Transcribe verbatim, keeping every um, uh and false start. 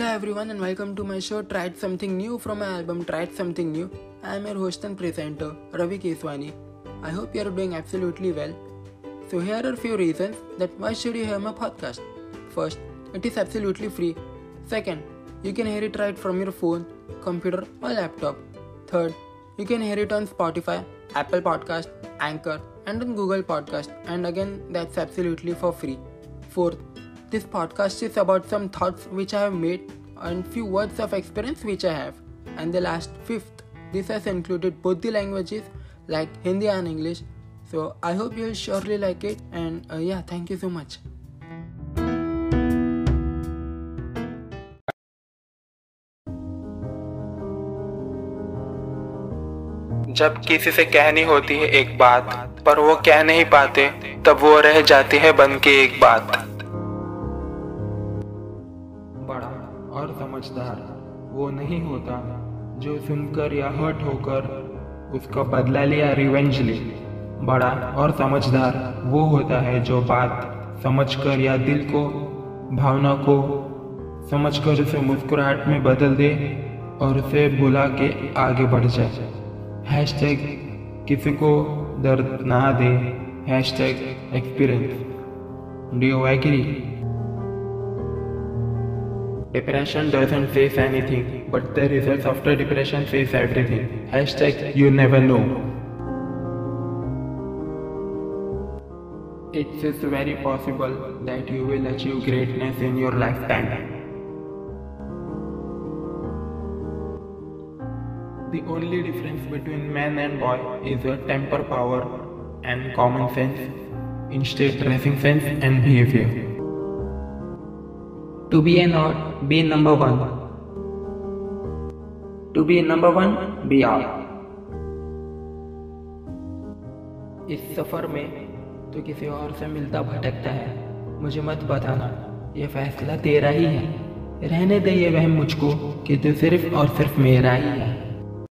Hello everyone and welcome to my show Tried Something New from my album Tried Something New. I am your host and presenter Ravi Keswani. I hope you are doing absolutely well. So here are few reasons that why should you hear my podcast. First, it is absolutely free. Second, you can hear it right from your phone, computer or laptop. Third, you can hear it on Spotify, Apple Podcast, Anchor and on Google Podcast, and again that's absolutely for free. Fourth, this podcast is about some thoughts which I have made and few words of experience which I have. And the last fifth, this has included both the languages like Hindi and English. So I hope you'll surely like it and uh, yeah, thank you so much. जब किसी से कहनी होती है एक बात पर वो कह नहीं पाते तब वो रह जाती है बन के एक बात। और समझदार वो नहीं होता जो सुनकर या हर्ट होकर उसका बदला ले या रिवेंज ले। बड़ा और समझदार वो होता है जो बात समझकर या दिल को भावना को समझकर उसे मुस्कुराहट में बदल दे और उसे भुला के आगे बढ़ जाए। हैशटैग किसी को दर्द ना दे, hashtag experience. Do you agree? Depression doesn't face anything, but the results after depression face everything. Hashtag you never know. It is very possible that you will achieve greatness in your lifetime. The only difference between man and boy is your temper power and common sense, instead dressing sense and behavior. To be and not be number one. To be number one, be out. इस सफर में तो किसी और से मिलता भटकता है, मुझे मत बताना ये फैसला तेरा ही है। रहने दे ये वहम मुझको कि तू सिर्फ और सिर्फ मेरा ही है।